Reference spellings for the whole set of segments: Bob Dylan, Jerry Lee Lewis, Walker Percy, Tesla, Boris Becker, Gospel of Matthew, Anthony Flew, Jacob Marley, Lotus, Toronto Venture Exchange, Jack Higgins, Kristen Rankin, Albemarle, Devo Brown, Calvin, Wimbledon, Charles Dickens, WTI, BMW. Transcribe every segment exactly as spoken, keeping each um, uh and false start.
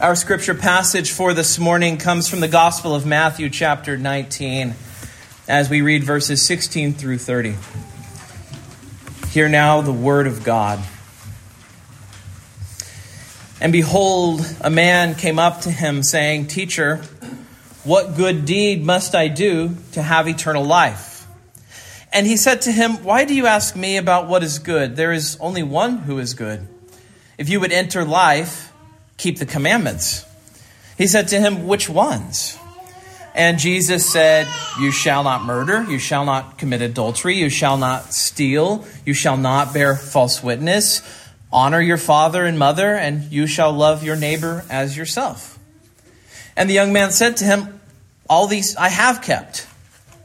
Our scripture passage for this morning comes from the Gospel of Matthew, chapter nineteen, as we read verses sixteen through thirty. Hear now the word of God. And behold, a man came up to him, saying, "Teacher, what good deed must I do to have eternal life?" And he said to him, "Why do you ask me about what is good? There is only one who is good. If you would enter life, keep the commandments." He said to him, "Which ones?" And Jesus said, "You shall not murder. You shall not commit adultery. You shall not steal. You shall not bear false witness. Honor your father and mother, and you shall love your neighbor as yourself." And the young man said to him, "All these I have kept.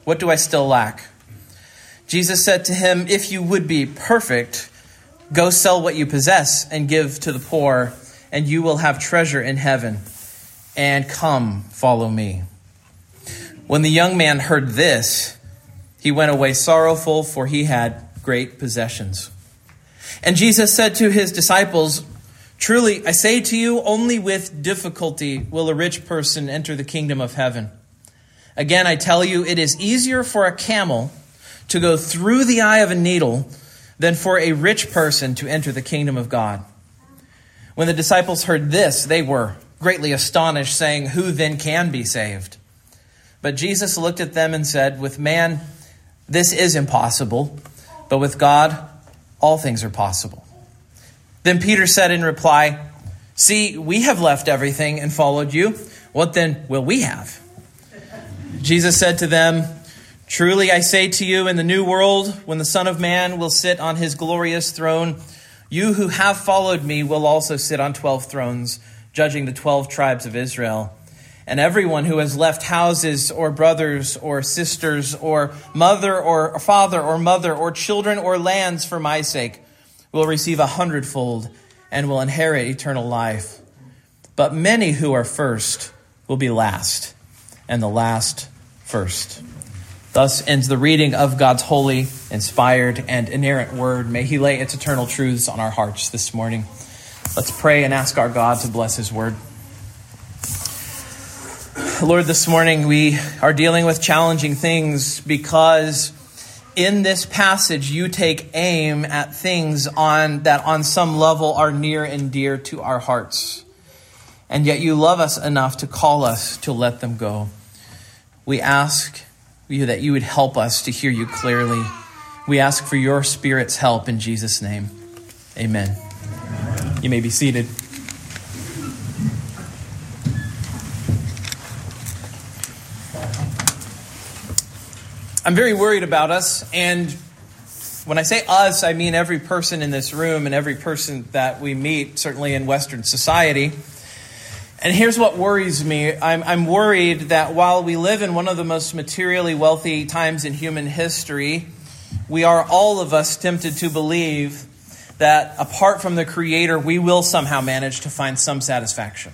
What do I still lack?" Jesus said to him, "If you would be perfect, go sell what you possess and give to the poor, and you will have treasure in heaven. And come, follow me." When the young man heard this, he went away sorrowful, for he had great possessions. And Jesus said to his disciples, "Truly, I say to you, only with difficulty will a rich person enter the kingdom of heaven. Again, I tell you, it is easier for a camel to go through the eye of a needle than for a rich person to enter the kingdom of God." When the disciples heard this, they were greatly astonished, saying, "Who then can be saved?" But Jesus looked at them and said, "With man, this is impossible, but with God, all things are possible." Then Peter said in reply, "See, we have left everything and followed you. What then will we have?" Jesus said to them, "Truly I say to you, in the new world, when the Son of Man will sit on his glorious throne, you who have followed me will also sit on twelve thrones, judging the twelve tribes of Israel. And everyone who has left houses or brothers or sisters or mother or father or mother or children or lands for my sake will receive a hundredfold and will inherit eternal life. But many who are first will be last, and the last first." Thus ends the reading of God's holy, inspired, and inerrant word. May he lay its eternal truths on our hearts this morning. Let's pray and ask our God to bless his word. Lord, this morning we are dealing with challenging things because in this passage you take aim at things on that on some level are near and dear to our hearts. And yet you love us enough to call us to let them go. We ask you that you would help us to hear you clearly. We ask for your Spirit's help in Jesus' name. Amen. Amen. You may be seated. I'm very worried about us, and when I say us, I mean every person in this room and every person that we meet, certainly in Western society. And here's what worries me. I'm, I'm worried that while we live in one of the most materially wealthy times in human history, we are all of us tempted to believe that apart from the Creator, we will somehow manage to find some satisfaction.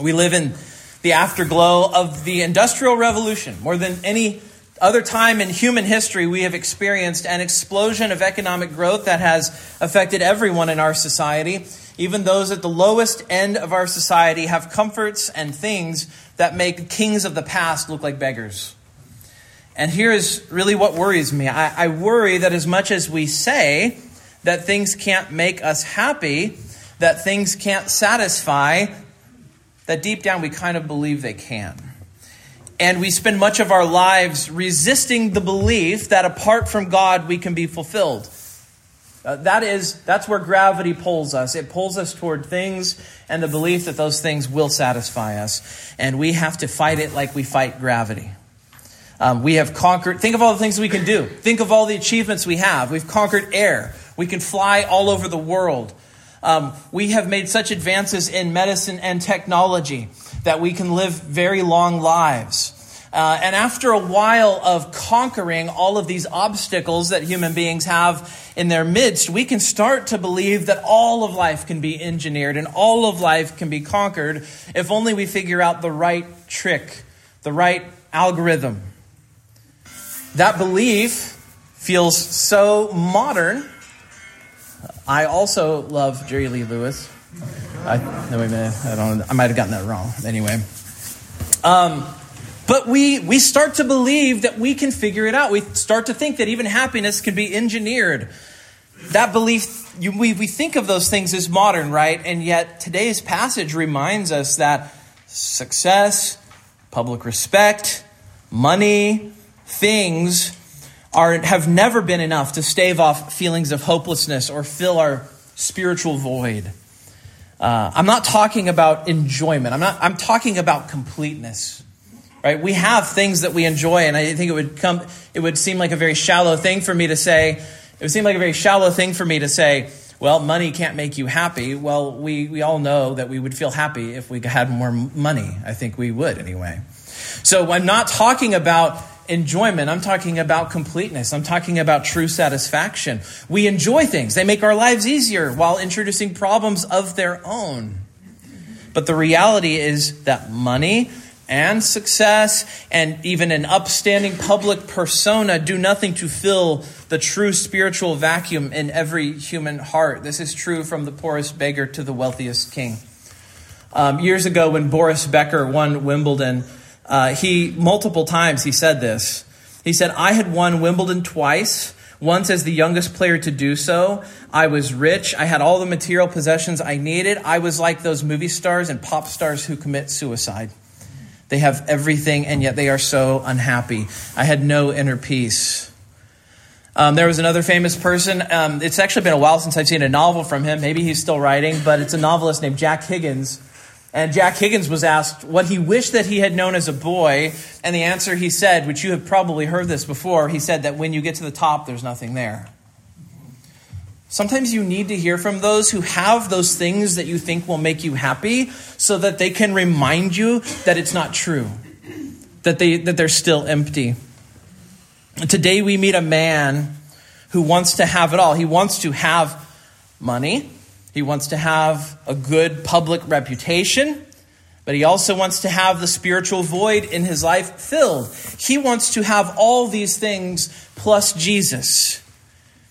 We live in the afterglow of the Industrial Revolution. More than any other time in human history, we have experienced an explosion of economic growth that has affected everyone in our society. Even those at the lowest end of our society have comforts and things that make kings of the past look like beggars. And here is really what worries me. I, I worry that as much as we say that things can't make us happy, that things can't satisfy, that deep down we kind of believe they can. And we spend much of our lives resisting the belief that apart from God we can be fulfilled. Uh, that is, that's where gravity pulls us. It pulls us toward things and the belief that those things will satisfy us. And we have to fight it like we fight gravity. Um, we have conquered, think of all the things we can do. Think of all the achievements we have. We've conquered air. We can fly all over the world. Um, we have made such advances in medicine and technology that we can live very long lives. Uh, and after a while of conquering all of these obstacles that human beings have in their midst, we can start to believe that all of life can be engineered and all of life can be conquered if only we figure out the right trick, the right algorithm. That belief feels so modern. I also love Jerry Lee Lewis. I, no, wait a minute, I don't. I might have gotten that wrong. Anyway, um, but we we start to believe that we can figure it out. We start to think that even happiness can be engineered. That belief, you, we we think of those things as modern, right? And yet today's passage reminds us that success, public respect, money, things are have never been enough to stave off feelings of hopelessness or fill our spiritual void. Uh, I'm not talking about enjoyment. I'm not. I'm talking about completeness, right? We have things that we enjoy, and I think it would come. It would seem like a very shallow thing for me to say. It would seem like a very shallow thing for me to say. Well, money can't make you happy. Well, we we all know that we would feel happy if we had more money. I think we would anyway. So I'm not talking about enjoyment. I'm talking about completeness. I'm talking about true satisfaction. We enjoy things. They make our lives easier while introducing problems of their own. But the reality is that money and success and even an upstanding public persona do nothing to fill the true spiritual vacuum in every human heart. This is true from the poorest beggar to the wealthiest king. Um, years ago when Boris Becker won Wimbledon, Uh, he, multiple times he said this. He said, I had won Wimbledon twice, once as the youngest player to do so. I was rich. I had all the material possessions I needed. I was like those movie stars and pop stars who commit suicide. They have everything, and yet they are so unhappy. I had no inner peace. Um, there was another famous person. Um, it's actually been a while since I've seen a novel from him. Maybe he's still writing, but it's a novelist named Jack Higgins. And Jack Higgins was asked what he wished that he had known as a boy. And the answer he said, which you have probably heard this before, he said that when you get to the top, there's nothing there. Sometimes you need to hear from those who have those things that you think will make you happy so that they can remind you that it's not true, that they, that they're still empty. And today we meet a man who wants to have it all. He wants to have money. He wants to have a good public reputation, but he also wants to have the spiritual void in his life filled. He wants to have all these things plus Jesus.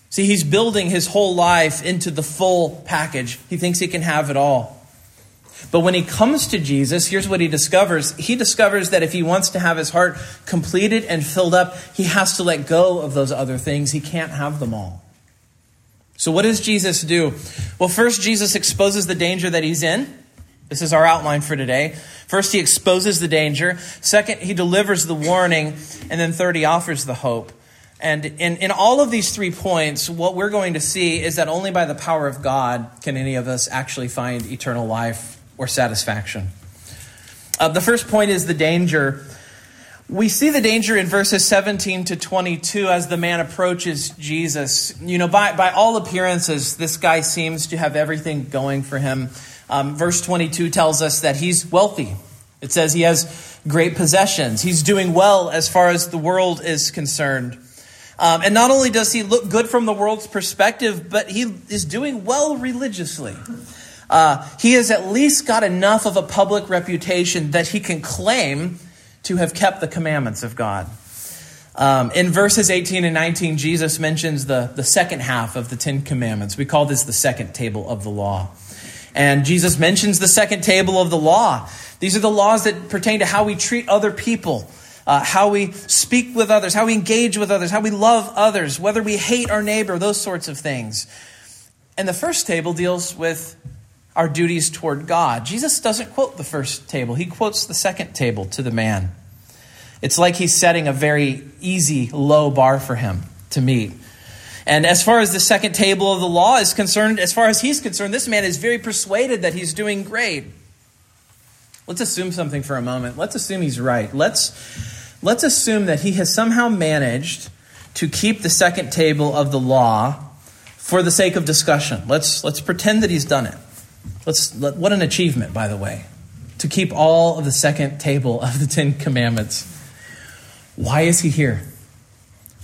See, he's building his whole life into the full package. He thinks he can have it all. But when he comes to Jesus, here's what he discovers. He discovers that if he wants to have his heart completed and filled up, he has to let go of those other things. He can't have them all. So what does Jesus do? Well, first, Jesus exposes the danger that he's in. This is our outline for today. First, he exposes the danger. Second, he delivers the warning. And then third, he offers the hope. And in, in all of these three points, what we're going to see is that only by the power of God can any of us actually find eternal life or satisfaction. Uh, the first point is the danger. We see the danger in verses seventeen to twenty-two as the man approaches Jesus. You know, by, by all appearances, this guy seems to have everything going for him. Um, verse twenty-two tells us that he's wealthy. It says he has great possessions. He's doing well as far as the world is concerned. Um, and not only does he look good from the world's perspective, but he is doing well religiously. Uh, he has at least got enough of a public reputation that he can claim to have kept the commandments of God. Um, in verses eighteen and nineteen, Jesus mentions the, the second half of the Ten Commandments. We call this the second table of the law. And Jesus mentions the second table of the law. These are the laws that pertain to how we treat other people, uh, how we speak with others, how we engage with others, how we love others, whether we hate our neighbor, those sorts of things. And the first table deals with our duties toward God. Jesus doesn't quote the first table. He quotes the second table to the man. It's like he's setting a very easy, low bar for him to meet. And as far as the second table of the law is concerned, as far as he's concerned, this man is very persuaded that he's doing great. Let's assume something for a moment. Let's assume he's right. Let's, let's assume that he has somehow managed to keep the second table of the law for the sake of discussion. Let's, let's pretend that he's done it. Let's, let, what an achievement, by the way, to keep all of the second table of the Ten Commandments. Why is he here?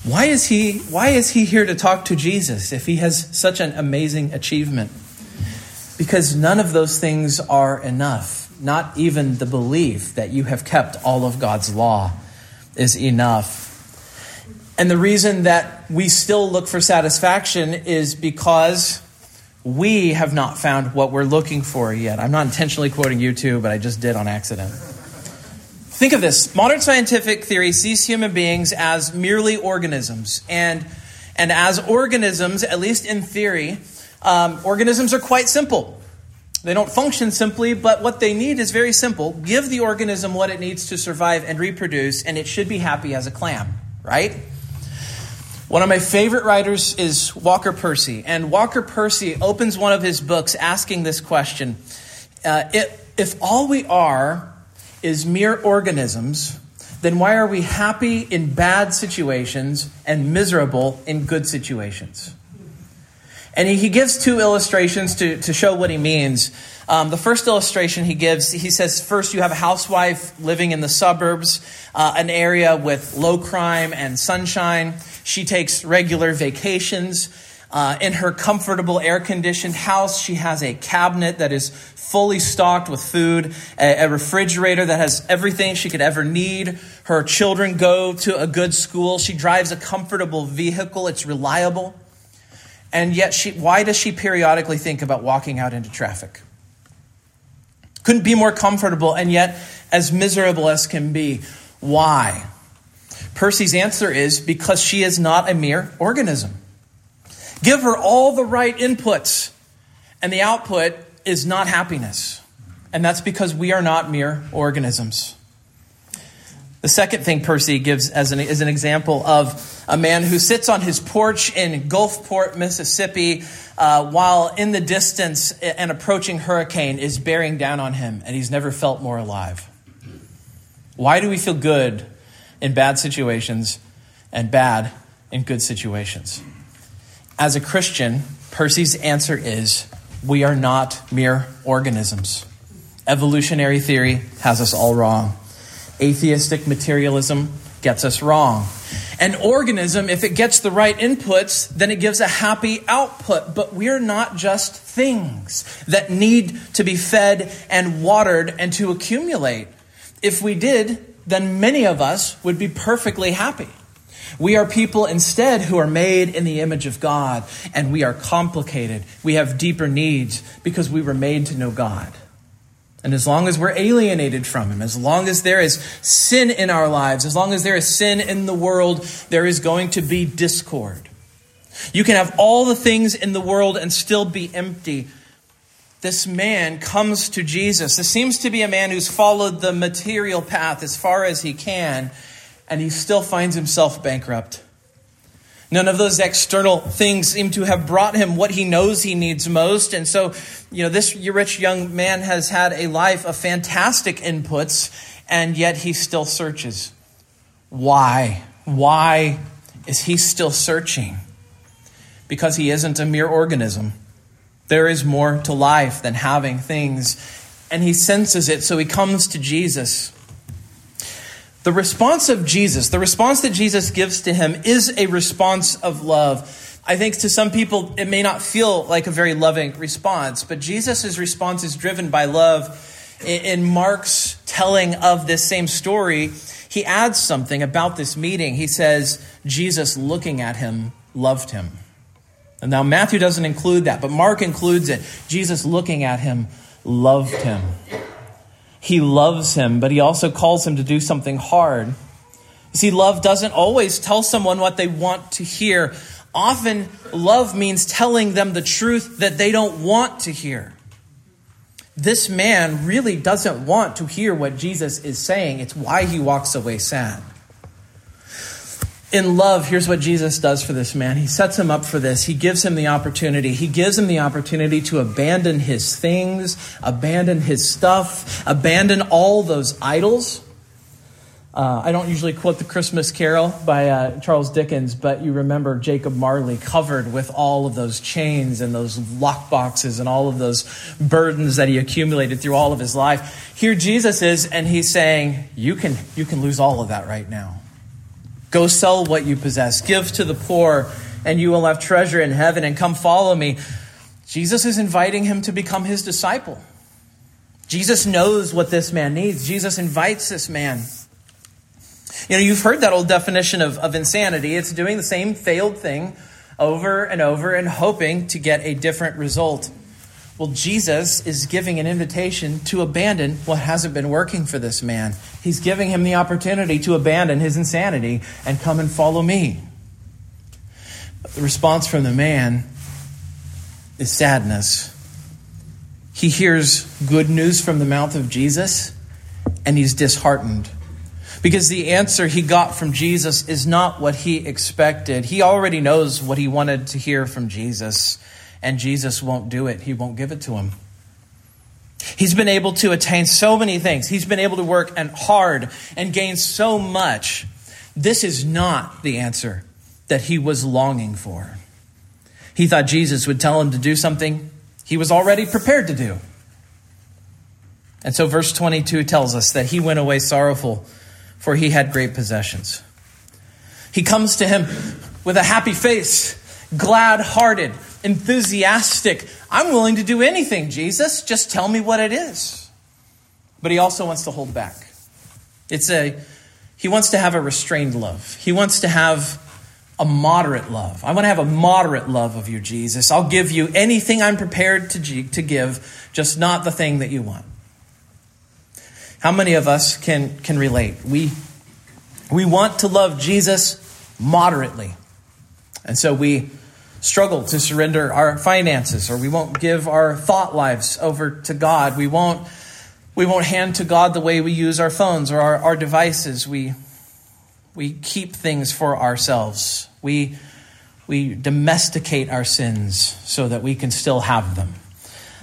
Why is he, why is he here to talk to Jesus if he has such an amazing achievement? Because none of those things are enough. Not even the belief that you have kept all of God's law is enough. And the reason that we still look for satisfaction is because we have not found what we're looking for yet. I'm not intentionally quoting you two, but I just did on accident. Think of this. Modern scientific theory sees human beings as merely organisms. And and as organisms, at least in theory, um, organisms are quite simple. They don't function simply, but what they need is very simple. Give the organism what it needs to survive and reproduce, and it should be happy as a clam, right? One of my favorite writers is Walker Percy. And Walker Percy opens one of his books asking this question. Uh, if, if all we are is mere organisms, then why are we happy in bad situations and miserable in good situations? And he gives two illustrations to, to show what he means. Um, the first illustration he gives, he says, first you have a housewife living in the suburbs, uh, an area with low crime and sunshine. She takes regular vacations. Uh, in her comfortable air-conditioned house, she has a cabinet that is fully stocked with food, a, a refrigerator that has everything she could ever need. Her children go to a good school. She drives a comfortable vehicle. It's reliable. And yet, she, why does she periodically think about walking out into traffic? Couldn't be more comfortable, and yet as miserable as can be. Why? Percy's answer is because she is not a mere organism. Give her all the right inputs, and the output is not happiness. And that's because we are not mere organisms. The second thing Percy gives as an, is an example of a man who sits on his porch in Gulfport, Mississippi, uh, while in the distance an approaching hurricane is bearing down on him, and he's never felt more alive. Why do we feel good in bad situations and bad in good situations? As a Christian, Percy's answer is, we are not mere organisms. Evolutionary theory has us all wrong. Atheistic materialism gets us wrong. An organism, if it gets the right inputs, then it gives a happy output. But we're not just things that need to be fed and watered and to accumulate. If we did, then many of us would be perfectly happy. We are people instead who are made in the image of God, and we are complicated. We have deeper needs because we were made to know God. And as long as we're alienated from Him, as long as there is sin in our lives, as long as there is sin in the world, there is going to be discord. You can have all the things in the world and still be empty. This man comes to Jesus. This seems to be a man who's followed the material path as far as he can, and he still finds himself bankrupt. None of those external things seem to have brought him what he knows he needs most. And so, you know, this rich young man has had a life of fantastic inputs, and yet he still searches. Why? Why is he still searching? Because he isn't a mere organism. There is more to life than having things. And he senses it, so he comes to Jesus. The response of Jesus, the response that Jesus gives to him is a response of love. I think to some people, it may not feel like a very loving response, but Jesus' response is driven by love. In Mark's telling of this same story, he adds something about this meeting. He says, Jesus, looking at him, loved him. And now Matthew doesn't include that, but Mark includes it. Jesus, looking at him, loved him. He loves him, but he also calls him to do something hard. You see, love doesn't always tell someone what they want to hear. Often, love means telling them the truth that they don't want to hear. This man really doesn't want to hear what Jesus is saying. It's why he walks away sad. In love, here's what Jesus does for this man. He sets him up for this. He gives him the opportunity. He gives him the opportunity to abandon his things, abandon his stuff, abandon all those idols. Uh, I don't usually quote the Christmas Carol by uh, Charles Dickens, but you remember Jacob Marley covered with all of those chains and those lockboxes and all of those burdens that he accumulated through all of his life. Here Jesus is, and he's saying, you can, you can lose all of that right now. Go sell what you possess, give to the poor, and you will have treasure in heaven, and come follow me. Jesus is inviting him to become his disciple. Jesus knows what this man needs. Jesus invites this man. You know, you've heard that old definition of, of insanity. It's doing the same failed thing over and over and hoping to get a different result. Well, Jesus is giving an invitation to abandon what hasn't been working for this man. He's giving him the opportunity to abandon his insanity and come and follow me. But the response from the man is sadness. He hears good news from the mouth of Jesus, and he's disheartened. Because the answer he got from Jesus is not what he expected. He already knows what he wanted to hear from Jesus. And Jesus won't do it. He won't give it to him. He's been able to attain so many things. He's been able to work and hard and gain so much. This is not the answer that he was longing for. He thought Jesus would tell him to do something he was already prepared to do. And so verse twenty-two tells us that he went away sorrowful, for he had great possessions. He comes to him with a happy face, glad-hearted, enthusiastic. I'm willing to do anything, Jesus. Just tell me what it is. But he also wants to hold back. It's a, he wants to have a restrained love. He wants to have a moderate love. I want to have a moderate love of you, Jesus. I'll give you anything I'm prepared to, to give, just not the thing that you want. How many of us can, can relate? We, we want to love Jesus moderately. And so we struggle to surrender our finances, or we won't give our thought lives over to God. We won't we won't hand to God the way we use our phones or our, our devices. We we keep things for ourselves. We we domesticate our sins so that we can still have them.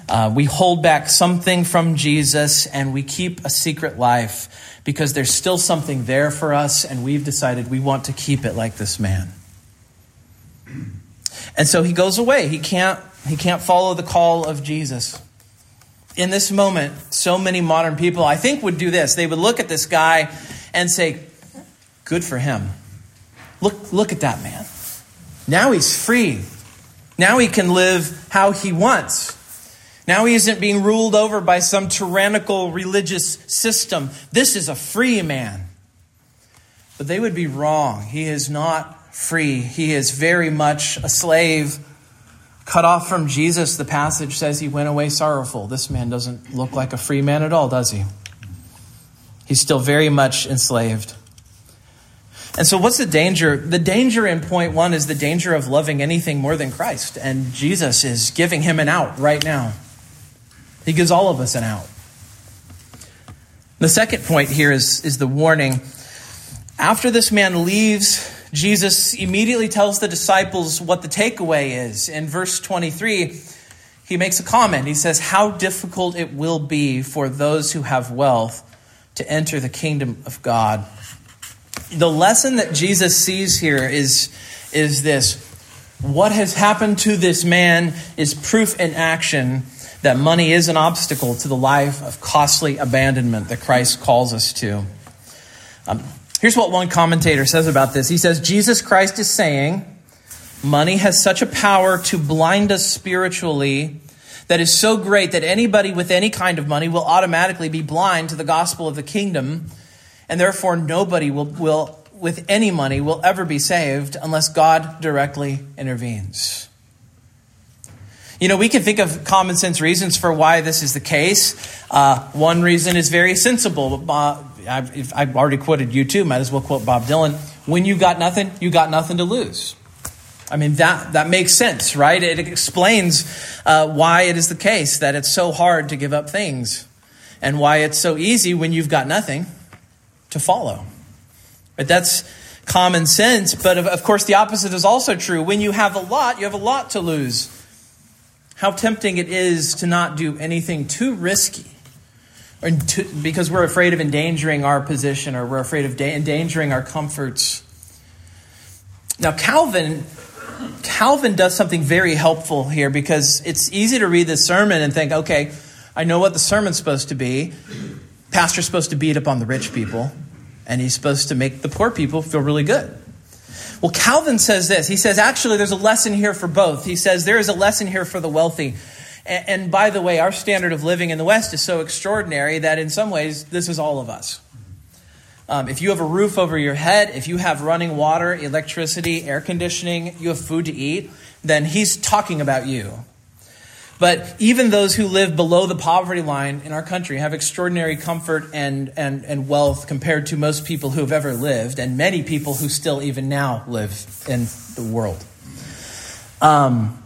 Uh, we hold back something from Jesus, and we keep a secret life because there's still something there for us, and we've decided we want to keep it like this man. And so he goes away. He can't, he can't follow the call of Jesus. In this moment, so many modern people, I think, would do this. They would look at this guy and say, good for him. Look, look at that man. Now he's free. Now he can live how he wants. Now he isn't being ruled over by some tyrannical religious system. This is a free man. But they would be wrong. He is not free. He is very much a slave, cut off from Jesus. The passage says he went away sorrowful. This man doesn't look like a free man at all, does he? He's still very much enslaved. And so what's the danger? The danger in point one is the danger of loving anything more than Christ. And Jesus is giving him an out right now. He gives all of us an out. The second point here is, is the warning. After this man leaves, Jesus immediately tells the disciples what the takeaway is. In verse twenty-three, he makes a comment. He says, how difficult it will be for those who have wealth to enter the kingdom of God. The lesson that Jesus sees here is, is this. What has happened to this man is proof in action that money is an obstacle to the life of costly abandonment that Christ calls us to. Um, Here's what one commentator says about this. He says, Jesus Christ is saying, money has such a power to blind us spiritually that is so great that anybody with any kind of money will automatically be blind to the gospel of the kingdom. And therefore, nobody will, will with any money will ever be saved unless God directly intervenes. You know, we can think of common sense reasons for why this is the case. Uh, one reason is very sensible. Uh, I've, I've already quoted you too. Might as well quote Bob Dylan. When you got nothing, you got nothing to lose. I mean, that, that makes sense, right? It explains uh, why it is the case that it's so hard to give up things and why it's so easy when you've got nothing to follow. But that's common sense. But of, of course, the opposite is also true. When you have a lot, you have a lot to lose. How tempting it is to not do anything too risky. Or to, because we're afraid of endangering our position, or we're afraid of da- endangering our comforts. Now, Calvin, Calvin does something very helpful here, because it's easy to read this sermon and think, okay, I know what the sermon's supposed to be. Pastor's supposed to beat up on the rich people, and he's supposed to make the poor people feel really good. Well, Calvin says this. He says, actually, there's a lesson here for both. He says, there is a lesson here for the wealthy. And by the way, our standard of living in the West is so extraordinary that in some ways, this is all of us. Um, if you have a roof over your head, if you have running water, electricity, air conditioning, you have food to eat, then he's talking about you. But even those who live below the poverty line in our country have extraordinary comfort and, and, and wealth compared to most people who have ever lived, and many people who still even now live in the world. Um,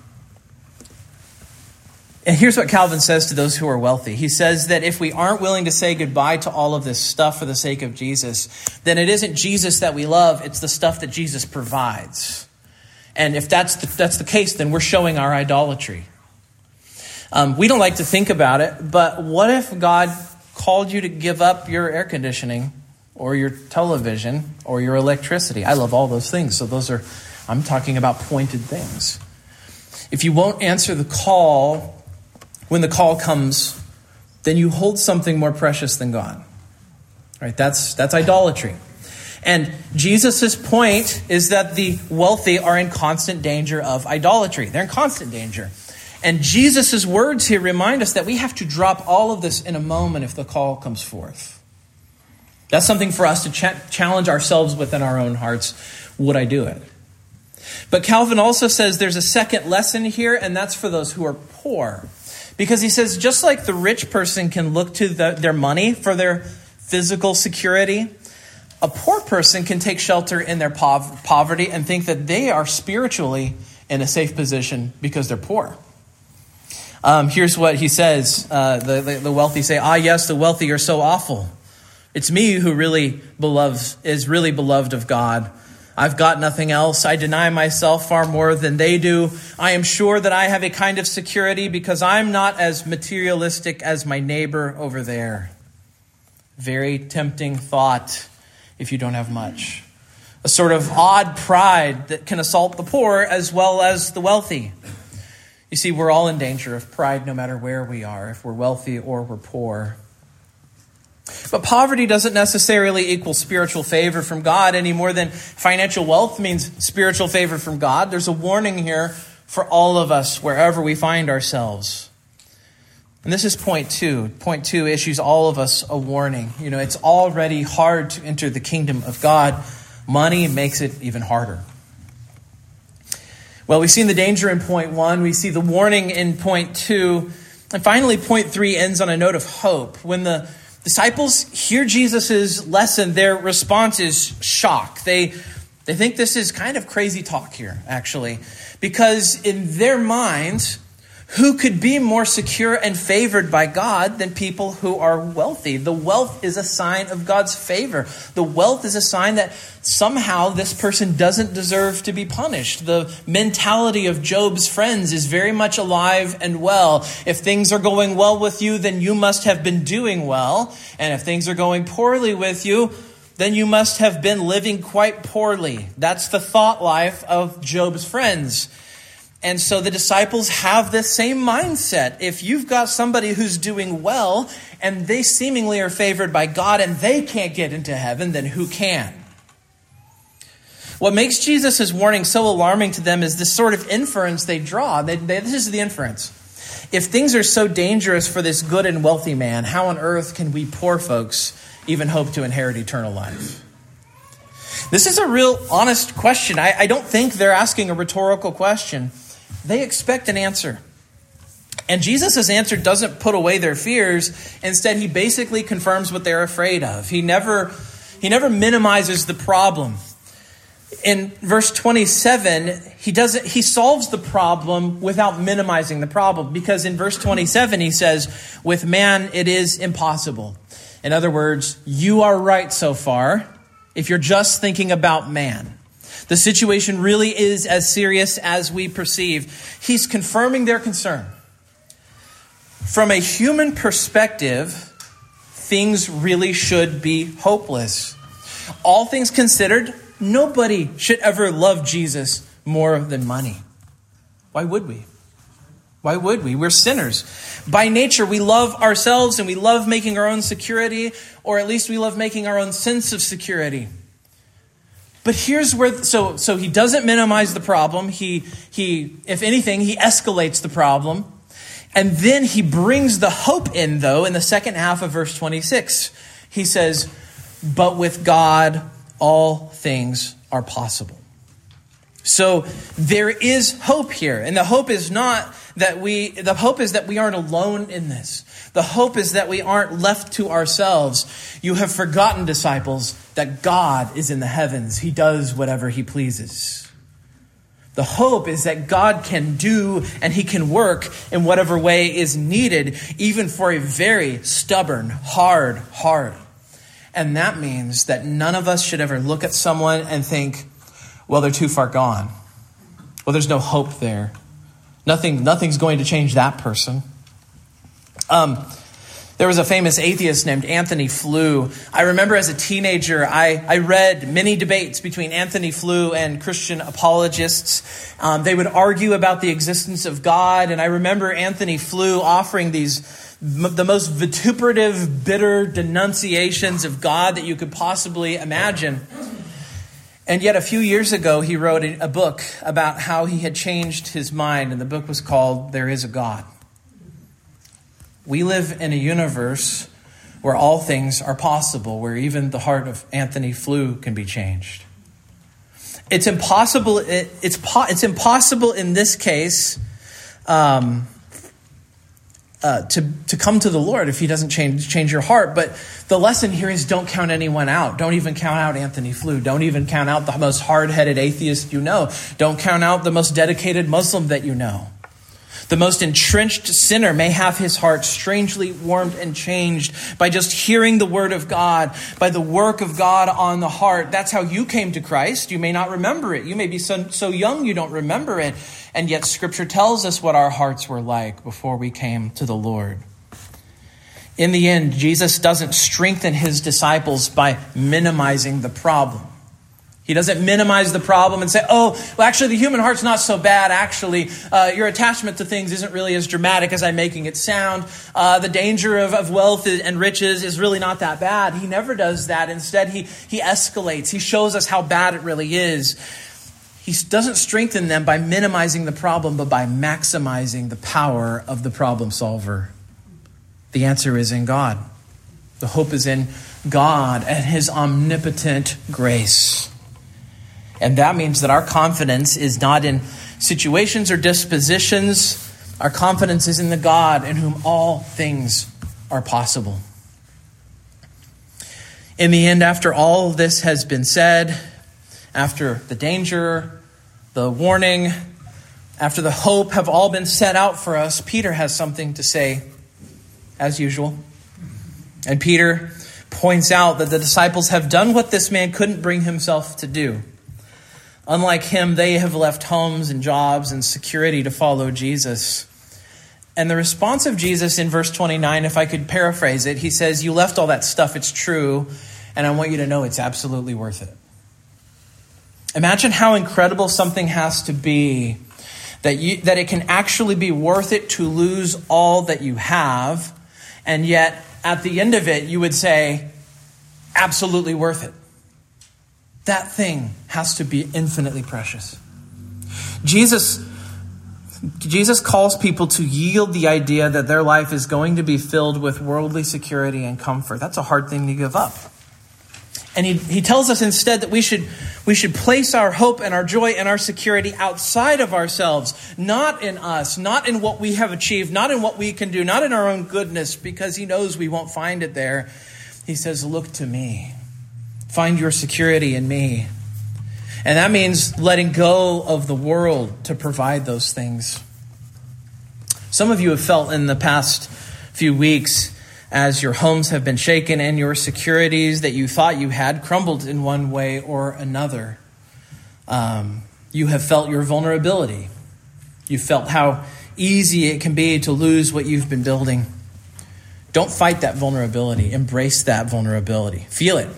and here's what Calvin says to those who are wealthy. He says that if we aren't willing to say goodbye to all of this stuff for the sake of Jesus, then it isn't Jesus that we love, it's the stuff that Jesus provides. And if that's the, that's the case, then we're showing our idolatry. Um, we don't like to think about it, but what if God called you to give up your air conditioning or your television or your electricity? I love all those things. So those are, I'm talking about pointed things. If you won't answer the call when the call comes, then you hold something more precious than God. Right? That's, that's idolatry. And Jesus's point is that the wealthy are in constant danger of idolatry. They're in constant danger. And Jesus' words here remind us that we have to drop all of this in a moment if the call comes forth. That's something for us to ch- challenge ourselves within our own hearts. Would I do it? But Calvin also says there's a second lesson here, and that's for those who are poor. Because he says just like the rich person can look to the, their money for their physical security, a poor person can take shelter in their pov- poverty and think that they are spiritually in a safe position because they're poor. Um, here's what he says. Uh, the, the, the wealthy say, ah, yes, the wealthy are so awful. It's me who really beloved, is really beloved of God. I've got nothing else. I deny myself far more than they do. I am sure that I have a kind of security because I'm not as materialistic as my neighbor over there. Very tempting thought if you don't have much. A sort of odd pride that can assault the poor as well as the wealthy. You see, we're all in danger of pride no matter where we are, if we're wealthy or we're poor. But poverty doesn't necessarily equal spiritual favor from God any more than financial wealth means spiritual favor from God. There's a warning here for all of us wherever we find ourselves. And this is point two. Point two issues all of us a warning. You know, it's already hard to enter the kingdom of God. Money makes it even harder. Well, we've seen the danger in point one. We see the warning in point two. And finally, point three ends on a note of hope. When the disciples hear Jesus' lesson, their response is shock. They, they think this is kind of crazy talk here, actually. Because in their minds, who could be more secure and favored by God than people who are wealthy? The wealth is a sign of God's favor. The wealth is a sign that somehow this person doesn't deserve to be punished. The mentality of Job's friends is very much alive and well. If things are going well with you, then you must have been doing well. And if things are going poorly with you, then you must have been living quite poorly. That's the thought life of Job's friends. And so the disciples have this same mindset. If you've got somebody who's doing well and they seemingly are favored by God and they can't get into heaven, then who can? What makes Jesus' warning so alarming to them is this sort of inference they draw. They, they, this is the inference. If things are so dangerous for this good and wealthy man, how on earth can we poor folks even hope to inherit eternal life? This is a real honest question. I, I don't think they're asking a rhetorical question. They expect an answer. And Jesus' answer doesn't put away their fears. Instead, he basically confirms what they're afraid of. He never, he never minimizes the problem. In verse twenty-seven, he doesn't, he solves the problem without minimizing the problem. Because in verse twenty-seven, he says, with man, it is impossible. In other words, you are right so far. If you're just thinking about man. The situation really is as serious as we perceive. He's confirming their concern. From a human perspective, things really should be hopeless. All things considered, nobody should ever love Jesus more than money. Why would we? Why would we? We're sinners. By nature, we love ourselves and we love making our own security, or at least we love making our own sense of security. But here's where, so so he doesn't minimize the problem. He, he if anything, he escalates the problem. And then he brings the hope in, though, in the second half of verse twenty-six. He says, but with God, all things are possible. So there is hope here. And the hope is not that we, the hope is that we aren't alone in this. The hope is that we aren't left to ourselves. You have forgotten, disciples, that God is in the heavens. He does whatever he pleases. The hope is that God can do and he can work in whatever way is needed, even for a very stubborn, hard heart. And that means that none of us should ever look at someone and think, well, they're too far gone. Well, there's no hope there. Nothing, nothing's going to change that person. Um, there was a famous atheist named Anthony Flew. I remember as a teenager, I, I read many debates between Anthony Flew and Christian apologists. Um, they would argue about the existence of God. And I remember Anthony Flew offering these the most vituperative, bitter denunciations of God that you could possibly imagine. And yet a few years ago, he wrote a book about how he had changed his mind. And the book was called There Is a God. We live in a universe where all things are possible, where even the heart of Anthony Flew can be changed. It's impossible. It, it's, po- it's impossible in this case um, uh, to, to come to the Lord if he doesn't change, change your heart. But the lesson here is don't count anyone out. Don't even count out Anthony Flew. Don't even count out the most hard-headed atheist you know. Don't count out the most dedicated Muslim that you know. The most entrenched sinner may have his heart strangely warmed and changed by just hearing the word of God, by the work of God on the heart. That's how you came to Christ. You may not remember it. You may be so, so young you don't remember it. And yet Scripture tells us what our hearts were like before we came to the Lord. In the end, Jesus doesn't strengthen his disciples by minimizing the problem. He doesn't minimize the problem and say, oh, well, actually, the human heart's not so bad. Actually, uh, your attachment to things isn't really as dramatic as I'm making it sound. Uh, the danger of, of wealth and riches is really not that bad. He never does that. Instead, he, he escalates. He shows us how bad it really is. He doesn't strengthen them by minimizing the problem, but by maximizing the power of the problem solver. The answer is in God. The hope is in God and his omnipotent grace. And that means that our confidence is not in situations or dispositions. Our confidence is in the God in whom all things are possible. In the end, after all this has been said, after the danger, the warning, after the hope have all been set out for us, Peter has something to say, as usual. And Peter points out that the disciples have done what this man couldn't bring himself to do. Unlike him, they have left homes and jobs and security to follow Jesus. And the response of Jesus in verse twenty-nine, if I could paraphrase it, he says, you left all that stuff, it's true, and I want you to know it's absolutely worth it. Imagine how incredible something has to be that you, that it can actually be worth it to lose all that you have. And yet, at the end of it, you would say, absolutely worth it. That thing has to be infinitely precious. Jesus, Jesus calls people to yield the idea that their life is going to be filled with worldly security and comfort. That's a hard thing to give up. And he, he tells us instead that we should, we should place our hope and our joy and our security outside of ourselves, not in us, not in what we have achieved, not in what we can do, not in our own goodness, because he knows we won't find it there. He says, look to me. Find your security in me. And that means letting go of the world to provide those things. Some of you have felt in the past few weeks as your homes have been shaken and your securities that you thought you had crumbled in one way or another. Um, you have felt your vulnerability. You felt how easy it can be to lose what you've been building. Don't fight that vulnerability. Embrace that vulnerability. Feel it.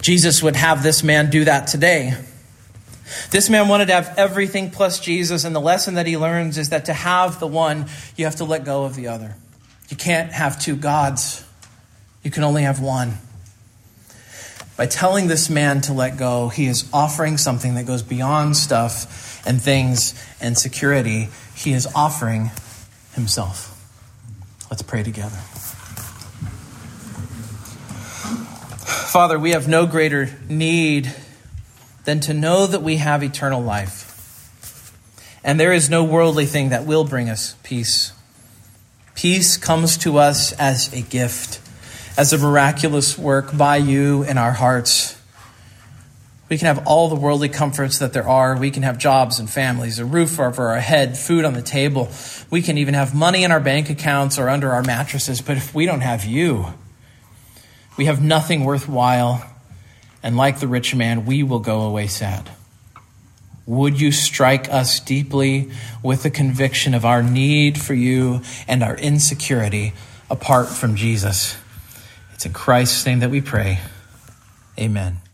Jesus would have this man do that today. This man wanted to have everything plus Jesus, and the lesson that he learns is that to have the one, you have to let go of the other. You can't have two gods. You can only have one. By telling this man to let go, he is offering something that goes beyond stuff and things and security. He is offering himself. Let's pray together. Father, we have no greater need than to know that we have eternal life. And there is no worldly thing that will bring us peace. Peace comes to us as a gift, as a miraculous work by you in our hearts. We can have all the worldly comforts that there are. We can have jobs and families, a roof over our head, food on the table. We can even have money in our bank accounts or under our mattresses. But if we don't have you, we have nothing worthwhile. And like the rich man, we will go away sad. Would you strike us deeply with the conviction of our need for you and our insecurity apart from Jesus? It's in Christ's name that we pray. Amen.